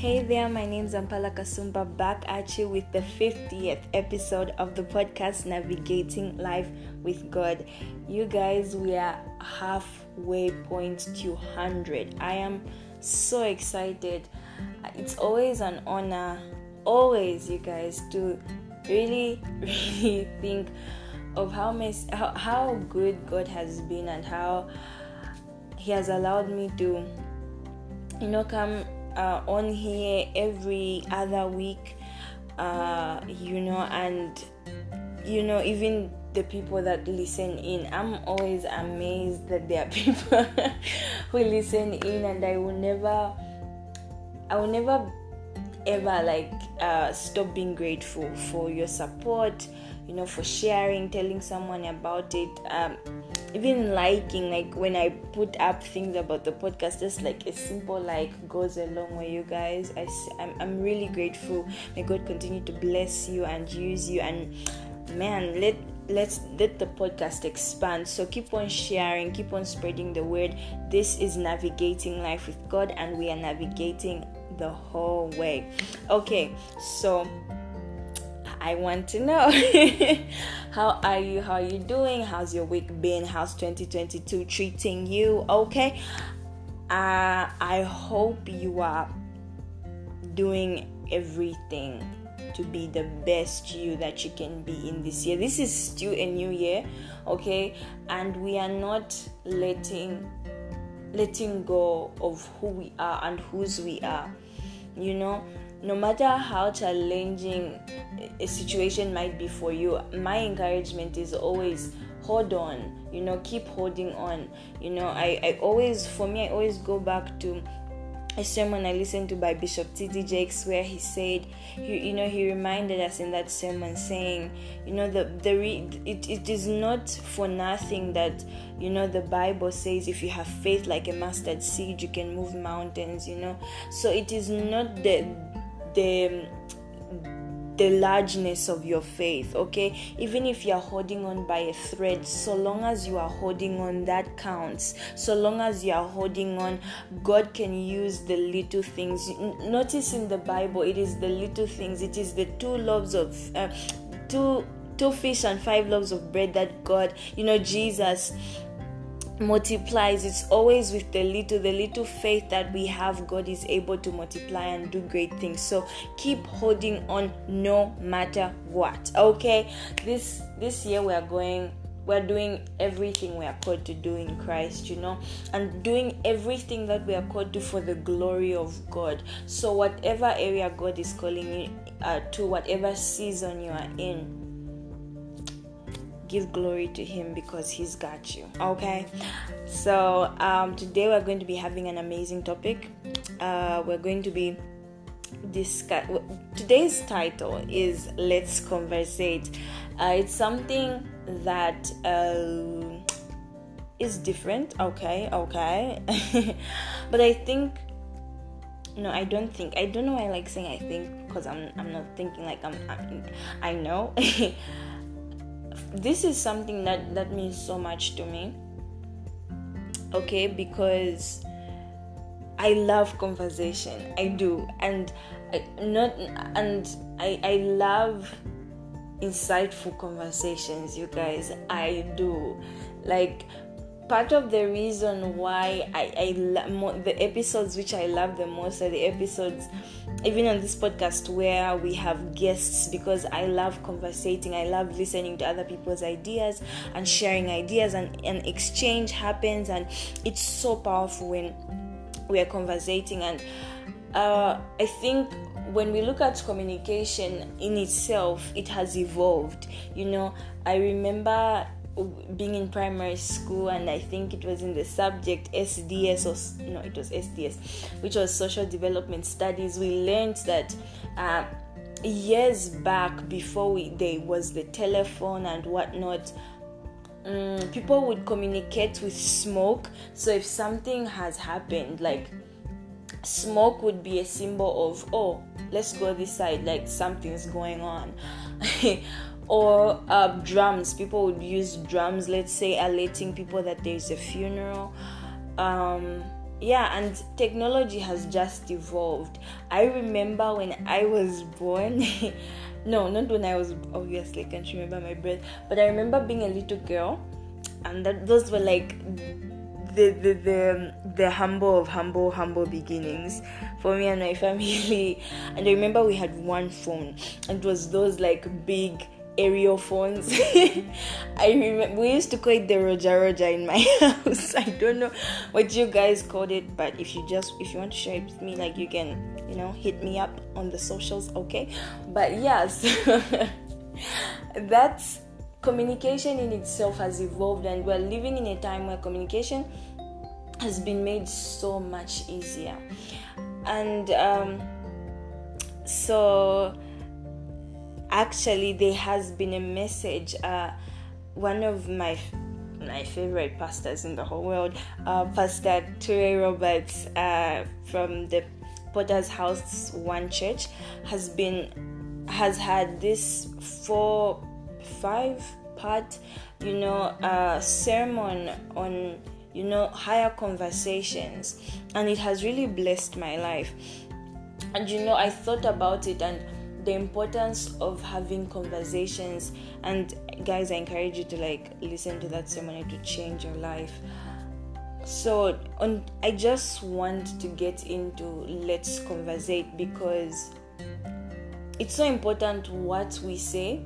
Hey there, my name's Ampala Kasumba, back at you with the 50th episode of the podcast Navigating Life with God. You guys, we are halfway point to 100. I am so excited. It's always an honor, always, you guys, to really think of how good God has been and how He has allowed me to, come on here every other week, and even the people that listen in. I'm always amazed that there are people who listen in, and I will never ever stop being grateful for your support, for sharing, telling someone about it, even liking, when I put up things about the podcast, just a simple goes a long way, you guys. I'm really grateful. May God continue to bless you and use you, and man, let the podcast expand. So keep on sharing, keep on spreading the word. This is Navigating Life with God, and we are navigating the whole way. Okay, so I want to know, how are you? How are you doing? How's your week been? How's 2022 treating you? Okay, I hope you are doing everything to be the best you that you can be in this year. This is still a new year, okay? And we are not letting go of who we are and whose we are, No matter how challenging a situation might be for you, my encouragement is always hold on, keep holding on. I always go back to a sermon I listened to by Bishop T.D. Jakes, where he said, he reminded us in that sermon saying, it is not for nothing that, the Bible says if you have faith like a mustard seed, you can move mountains, So it is not the largeness of your faith, okay? Even if you're holding on by a thread, so long as you are holding on, that counts. So long as you are holding on, God can use the little things. Notice in the Bible, it is the little things. It is the two fish and 5 loaves of bread that God, Jesus multiplies. It's always with the little faith that we have. God is able to multiply and do great things. So keep holding on no matter what, okay? This year we're doing everything we are called to do in Christ, and doing everything that we are called to for the glory of God. So whatever area God is calling you to, whatever season you are in, give glory to Him, because He's got you, okay? So today we're going to be having an amazing topic. Today's title is Let's Conversate. It's something that is different, okay. But I think, no, I don't think, I don't know why I like saying I think, because I'm not thinking I know. This is something that means so much to me, okay, because I love conversation. I do, and I love insightful conversations, you guys. I do. Part of the reason why the episodes which I love the most are the episodes, even on this podcast, where we have guests, because I love conversating. I love listening to other people's ideas and sharing ideas, and an exchange happens, and it's so powerful when we are conversating. And I think when we look at communication in itself, it has evolved. I remember being in primary school, and I think it was in the subject SDS, which was social development studies. We learned that years back, before there was the telephone and whatnot, people would communicate with smoke. So if something has happened, smoke would be a symbol of, oh, let's go this side, something's going on. Or drums, people would use drums, let's say, alerting people that there's a funeral. Yeah, and technology has just evolved. I remember when I was born. No, not when I was, obviously I can't remember my birth, but I remember being a little girl, and that those were like the humble beginnings for me and my family. And I remember we had one phone, and it was those like big aerial phones. I remember we used to call it the Roja in my house. I don't know what you guys called it, but if you want to share it with me, like, you can, you know, hit me up on the socials, okay? But yes, that's communication in itself has evolved, and we're living in a time where communication has been made so much easier. And so actually there has been a message, one of my favorite pastors in the whole world, Pastor Touré Roberts, from the Potter's House One Church, has had this 4-5 part, you know, sermon on, you know, higher conversations, and it has really blessed my life. And you know, I thought about it and the importance of having conversations. And guys, I encourage you to like listen to that sermon. It will change your life. So I just want to get into let's conversate, because it's so important what we say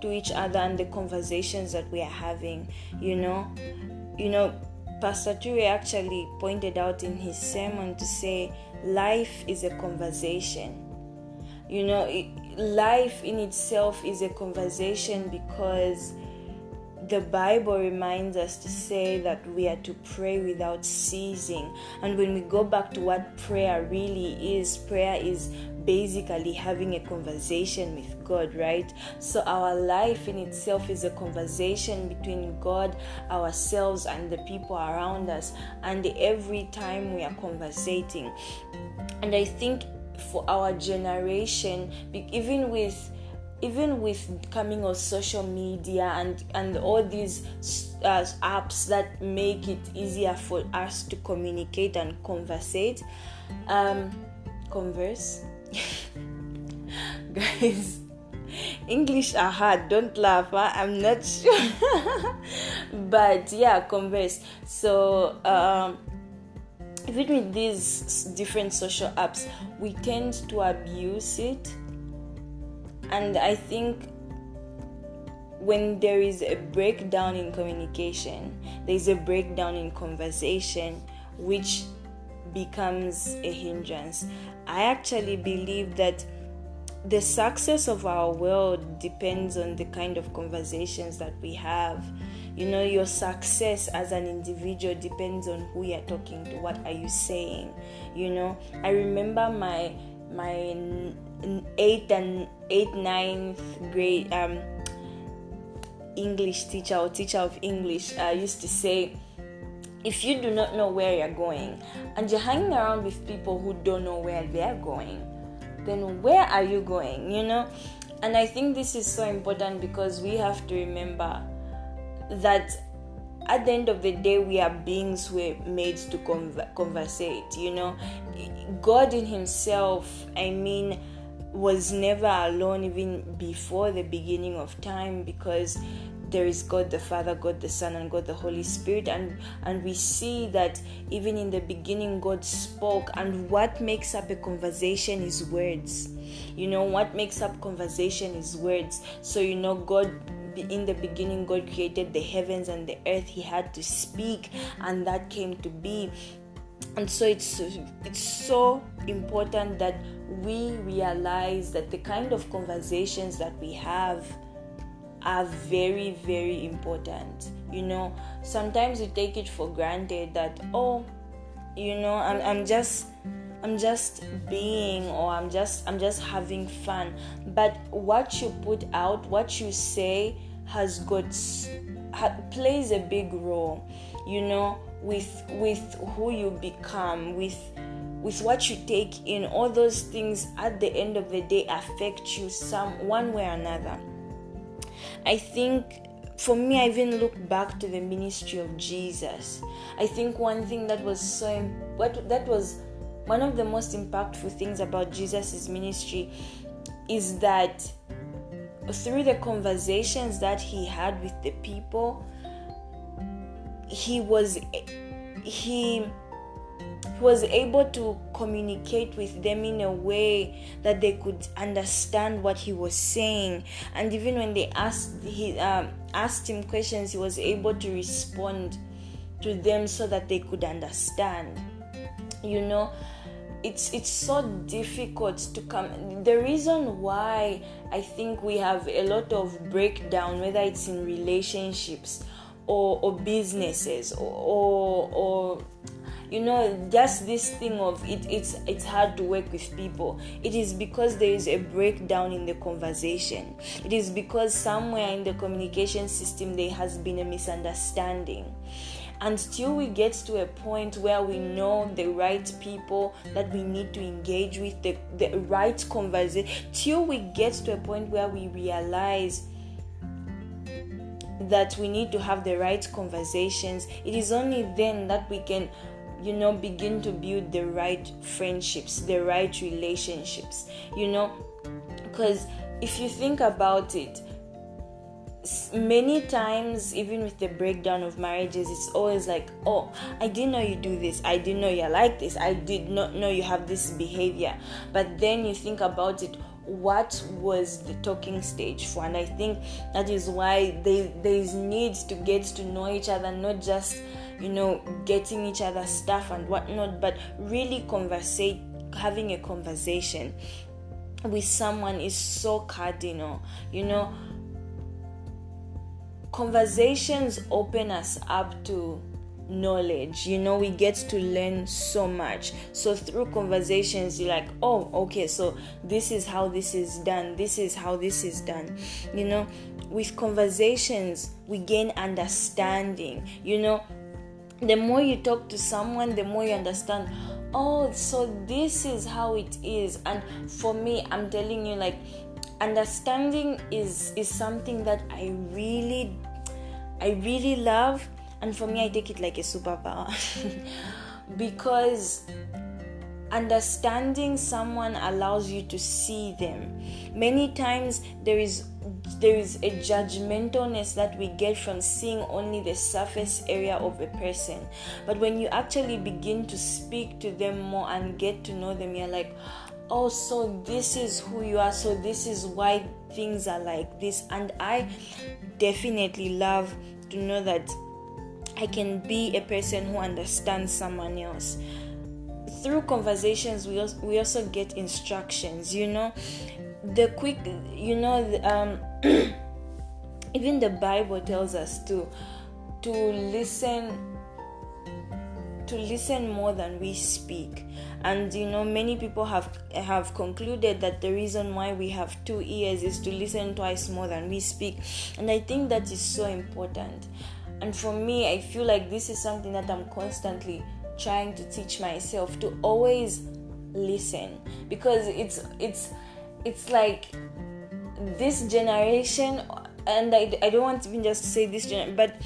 to each other and the conversations that we are having. You know, Pastor Touré actually pointed out in his sermon to say life is a conversation. You know, life in itself is a conversation, because the Bible reminds us to say that we are to pray without ceasing. And when we go back to what prayer really is, prayer is basically having a conversation with God, right? So our life in itself is a conversation between God, ourselves, and the people around us. And every time we are conversating. And I think for our generation, even with coming of social media and all these apps that make it easier for us to communicate and converse. Guys, English are hard, don't laugh, huh? I'm not sure. But yeah, converse. So even with these different social apps, we tend to abuse it. And I think when there is a breakdown in communication, there is a breakdown in conversation, which becomes a hindrance. I actually believe that the success of our world depends on the kind of conversations that we have. You know, your success as an individual depends on who you're talking to. What are you saying? You know, I remember my 8th and 9th grade English teacher or teacher of English used to say, if you do not know where you're going and you're hanging around with people who don't know where they're going, then where are you going? You know? And I think this is so important, because we have to remember that at the end of the day, we are beings who are made to conversate, you know. God in himself, I mean, was never alone even before the beginning of time, because there is God the Father, God the Son, and God the Holy Spirit. And we see that even in the beginning, God spoke. And what makes up a conversation is words. You know, what makes up conversation is words. So, you know, God, in the beginning, God created the heavens and the earth. He had to speak, and that came to be. And so it's so important that we realize that the kind of conversations that we have are very, very important. You know, sometimes we take it for granted that, oh, you know, I'm just being, or I'm just having fun. But what you put out, what you say plays a big role, you know, with who you become, with what you take in. All those things at the end of the day affect you some one way or another. I think For me, I even look back to the ministry of Jesus. I think one thing that was one of the most impactful things about Jesus' ministry is that through the conversations that he had with the people, he was able to communicate with them in a way that they could understand what he was saying. And even when they asked him questions, he was able to respond to them so that they could understand. You know, it's so difficult to come. The reason why I think we have a lot of breakdown, whether it's in relationships or businesses or you know, just this thing of it's hard to work with people. It is because there is a breakdown in the conversation. It is because somewhere in the communication system there has been a misunderstanding. Until we get to a point where we know the right people that we need to engage with, the right conversation, till we get to a point where we realize that we need to have the right conversations, it is only then that we can, you know, begin to build the right friendships, the right relationships, you know, because if you think about it, many times, even with the breakdown of marriages, it's always like, oh, I didn't know you do this, I didn't know you're like this, I did not know you have this behavior. But then you think about it, what was the talking stage for? And I think that is why there is need to get to know each other, not just, you know, getting each other's stuff and whatnot, but really having a conversation with someone is so cardinal. You know, conversations open us up to knowledge. You know, we get to learn so much. So through conversations, you're like, oh, okay, so this is how this is done, this is how this is done. You know, with conversations, we gain understanding. You know, the more you talk to someone, the more you understand, oh, so this is how it is. And for me, I'm telling you, like, understanding is something that I really love. And for me, I take it like a superpower because understanding someone allows you to see them. Many times there is a judgmentalness that we get from seeing only the surface area of a person. But when you actually begin to speak to them more and get to know them, you're like, oh, so this is who you are, so this is why things are like this. And I definitely love to know that I can be a person who understands someone else. Through conversations, we also get instructions. You know, even the Bible tells us to listen more than we speak. And you know, many people have concluded that the reason why we have two ears is to listen twice more than we speak. And I think that is so important. And for me, I feel like this is something that I'm constantly trying to teach myself, to always listen, because it's like this generation, and I don't want to even just say this generation, but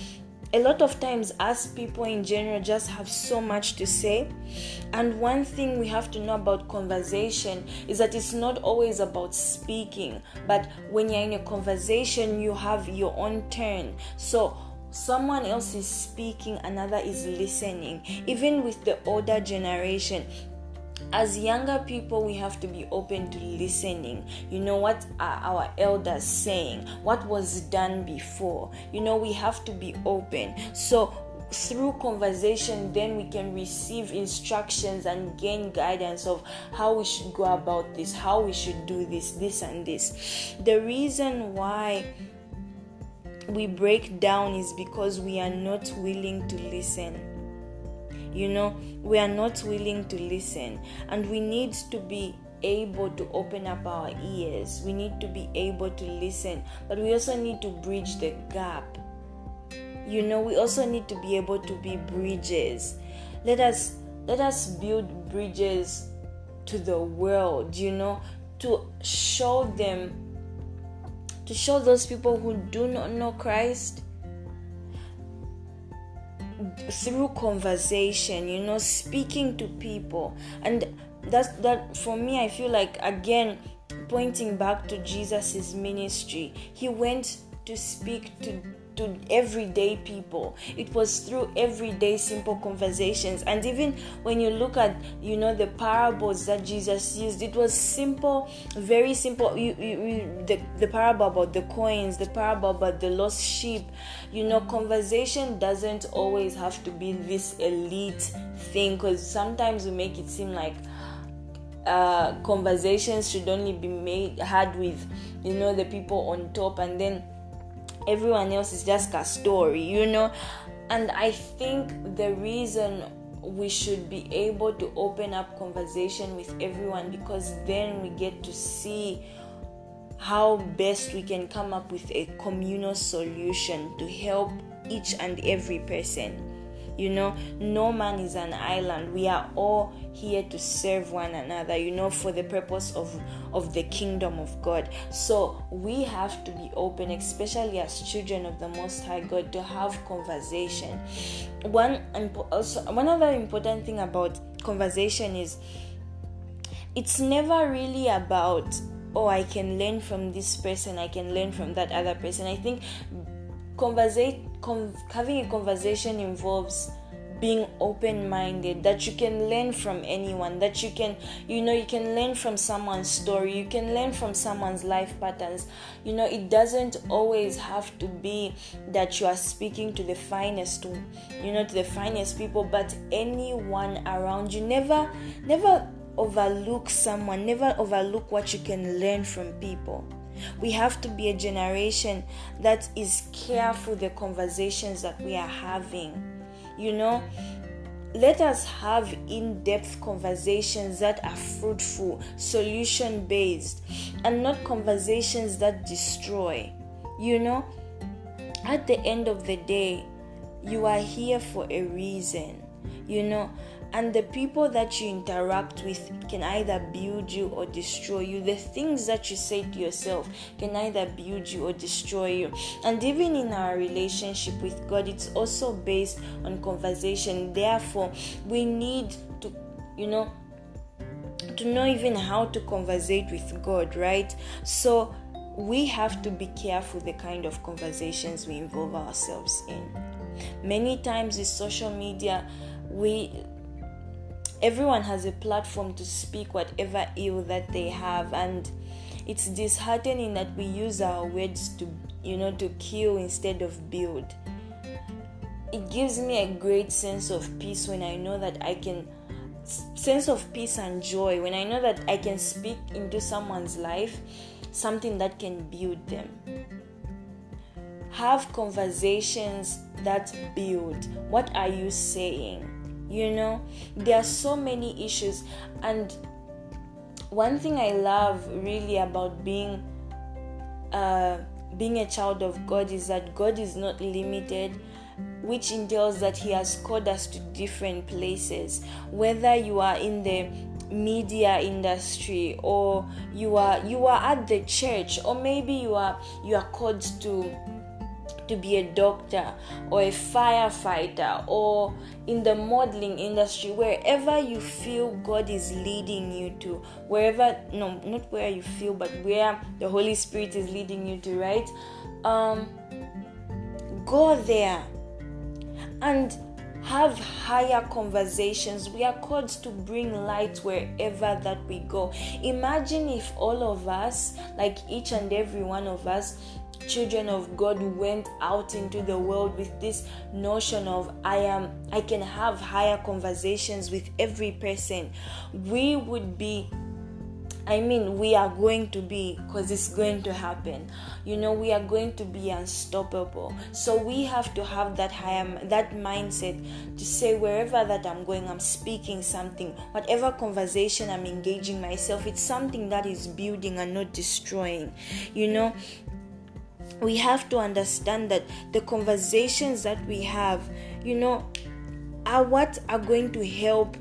a lot of times us people in general just have so much to say. And one thing we have to know about conversation is that it's not always about speaking, but when you're in a conversation, you have your own turn. So someone else is speaking, another is listening. Even with the older generation, as younger people, we have to be open to listening. You know, what are our elders saying? What was done before? You know, we have to be open. So through conversation, then we can receive instructions and gain guidance of how we should go about this, how we should do this, this and this. The reason why we break down is because we are not willing to listen. You know, we are not willing to listen, and we need to be able to open up our ears. We need to be able to listen, but we also need to bridge the gap. You know, we also need to be able to be bridges. Let us build bridges to the world, you know, to show them to show those people who do not know Christ through conversation, you know, speaking to people. And that's that for me. I feel like, again, pointing back to Jesus's ministry, he went to speak to everyday people. It was through everyday simple conversations. And even when you look at, you know, the parables that Jesus used, it was simple, very simple. The parable about the coins, the parable about the lost sheep, you know, conversation doesn't always have to be this elite thing, because sometimes we make it seem like conversations should only be had with, you know, the people on top, and then everyone else is just a story, you know. And I think the reason we should be able to open up conversation with everyone, because then we get to see how best we can come up with a communal solution to help each and every person. You know, no man is an island. We are all here to serve one another, you know, for the purpose of the kingdom of God. So we have to be open, especially as children of the Most High God, to have conversation. One other important thing about conversation is it's never really about, oh, I can learn from this person, I can learn from that other person. I think having a conversation involves being open-minded, that you can learn from anyone, that you can, you know, you can learn from someone's story, you can learn from someone's life patterns. You know, it doesn't always have to be that you are speaking to the finest, you know, to the finest people, but anyone around you. Never overlook someone, never overlook what you can learn from people. We have to be a generation that is careful the conversations that we are having. You know, let us have in-depth conversations that are fruitful, solution-based, and not conversations that destroy. You know, at the end of the day, you are here for a reason, you know. And the people that you interact with can either build you or destroy you. The things that you say to yourself can either build you or destroy you. And even in our relationship with God, it's also based on conversation. Therefore, we need to, you know, to know even how to conversate with God, right? So we have to be careful the kind of conversations we involve ourselves in. Many times with social media, everyone has a platform to speak whatever ill that they have, and it's disheartening that we use our words to, you know, to kill instead of build. It gives me a great sense of peace when I know that I can, sense of peace and joy when I know that I can speak into someone's life, something that can build them. Have conversations that build. What are you saying? You know, there are so many issues. And one thing I love really about being a child of God is that God is not limited, which entails that He has called us to different places. Whether you are in the media industry, or you are at the church, or maybe you are called to be a doctor or a firefighter, or in the modeling industry, wherever you feel God is leading you to, where the Holy Spirit is leading you to, right? Go there and have higher conversations. We are called to bring light wherever that we go. Imagine if all of us, like each and every one of us, children of God, went out into the world with this notion of I can have higher conversations with every person. We are going to be, because it's going to happen. You know, we are going to be unstoppable. So we have to have that mindset to say, wherever that I'm going, I'm speaking something. Whatever conversation I'm engaging myself, it's something that is building and not destroying. You know, we have to understand that the conversations that we have, you know, are what are going to help,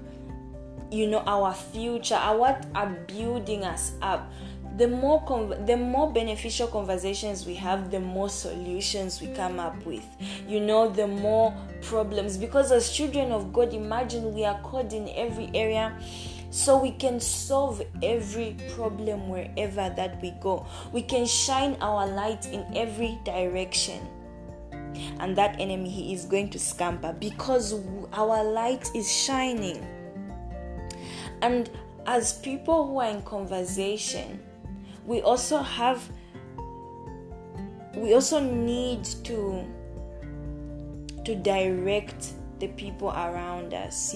you know, our future, are what are building us up. the more beneficial conversations we have, the more solutions we come up with, the more problems. Because as children of God, imagine we are called in every area so we can solve every problem wherever that we go. We can shine our light in every direction. And that enemy, he is going to scamper because our light is shining. And as people who are in conversation, we also need to direct the people around us.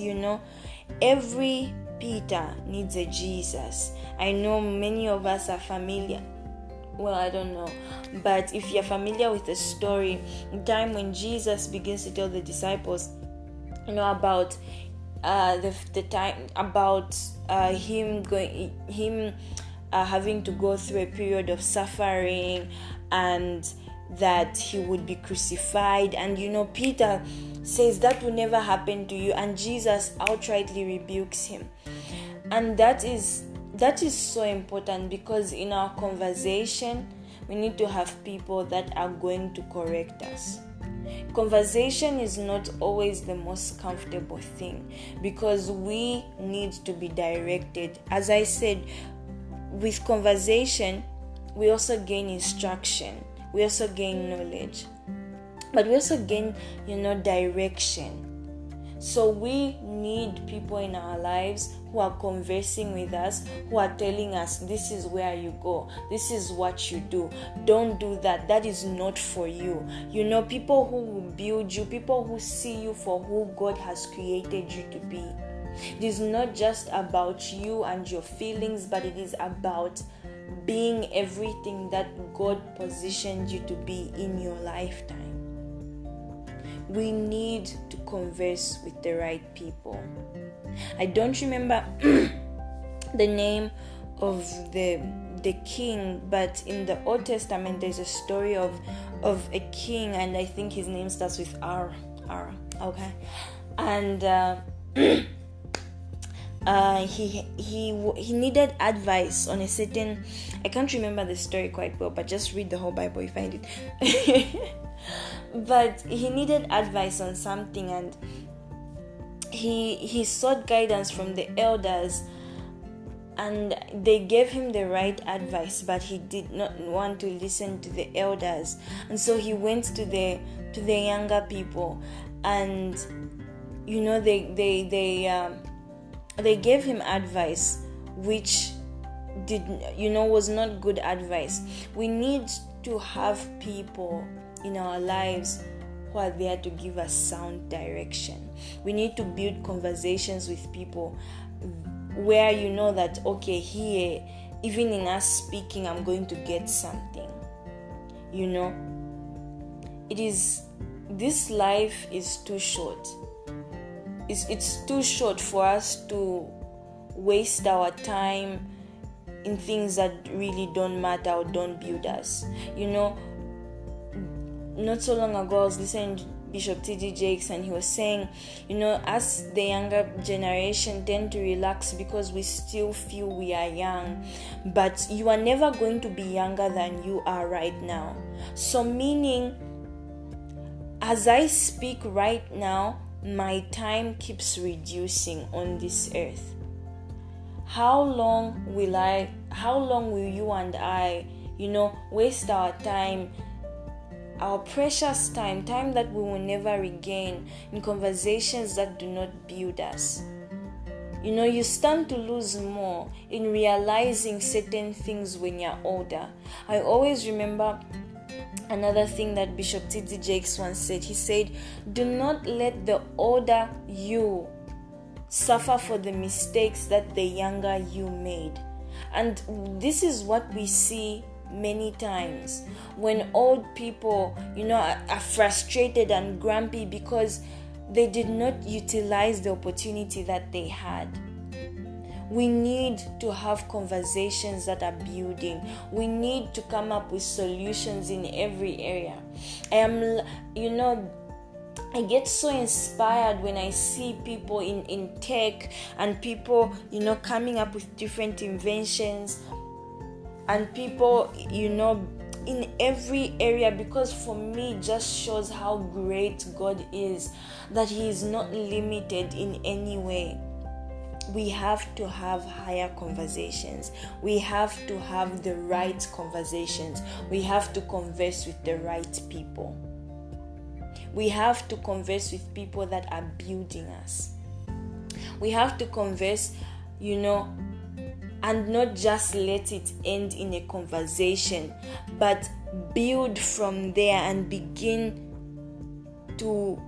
Every Peter needs a Jesus. I know many of us are familiar. Well, I don't know. But if you're familiar with the story, the time when Jesus begins to tell the disciples, about the time about him having to go through a period of suffering, and that he would be crucified. And Peter says that will never happen to you, and Jesus outrightly rebukes him. And that is so important, because in our conversation, we need to have people that are going to correct us. Conversation is not always the most comfortable thing, because we need to be directed. As I said, with conversation, we also gain instruction. We also gain knowledge. But we also gain, direction. So we need people in our lives who are conversing with us, who are telling us, this is where you go, this is what you do, don't do that, that is not for you. People who will build you, people who see you for who God has created you to be. It is not just about you and your feelings, but it is about being everything that God positioned you to be in your lifetime. We need to converse with the right people. I don't remember the name of the king, but in the Old Testament there's a story of a king, and I think his name starts with R. Okay, and he needed advice on a certain. I can't remember the story quite well, but just read the whole Bible, you find it. But he needed advice on something, and he sought guidance from the elders, and they gave him the right advice, but he did not want to listen to the elders. And so he went to the younger people, and they gave him advice which was not good advice. We need to have people in our lives who are there to give us sound direction. We need to build conversations with people where that, okay, here, even in us speaking, I'm going to get something. This life is too short. It's too short for us to waste our time in things that really don't matter or don't build us. Not so long ago, I was listening to Bishop T.D. Jakes, and he was saying, us, the younger generation, tend to relax because we still feel we are young. But you are never going to be younger than you are right now. So meaning, as I speak right now, my time keeps reducing on this earth. How long will you and I, waste our time, our precious time that we will never regain, in conversations that do not build us? You stand to lose more in realizing certain things when you're older. I always remember another thing that Bishop T.D. Jakes once said. He said, do not let the older you suffer for the mistakes that the younger you made. And this is what we see many times when old people are frustrated and grumpy because they did not utilize the opportunity that they had. We need to have conversations that are building. We need to come up with solutions in every area. I get so inspired when I see people in tech, and people coming up with different inventions. and people, you know, in every area, because for me just shows how great God is, that He is not limited in any way. We have to have higher conversations. We have to have the right conversations. We have to converse with the right people. We have to converse with people that are building us. We have to converse, you know, and not just let it end in a conversation, but build from there and begin to,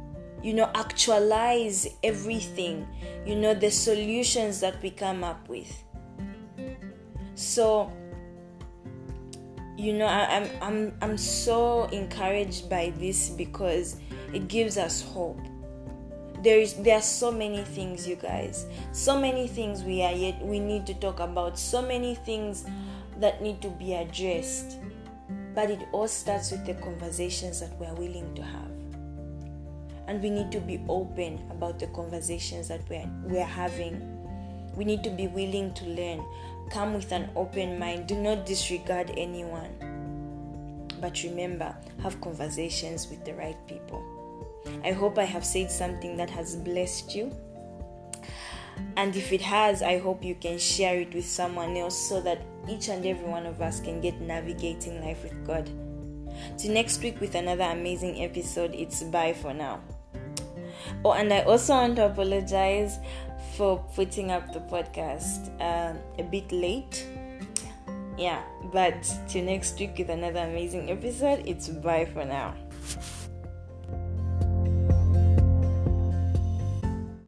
you know, actualize everything, you know, the solutions that we come up with. So, you know, I'm so encouraged by this because it gives us hope. There are so many things, you guys. So many things we need to talk about. So many things that need to be addressed. But it all starts with the conversations that we are willing to have. And we need to be open about the conversations that we are having. We need to be willing to learn. Come with an open mind. Do not disregard anyone. But remember, have conversations with the right people. I hope I have said something that has blessed you. And if it has, I hope you can share it with someone else so that each and every one of us can get navigating life with God. Till next week with another amazing episode, it's bye for now. Oh, and I also want to apologize for putting up the podcast a bit late. Yeah, but till next week with another amazing episode, it's bye for now.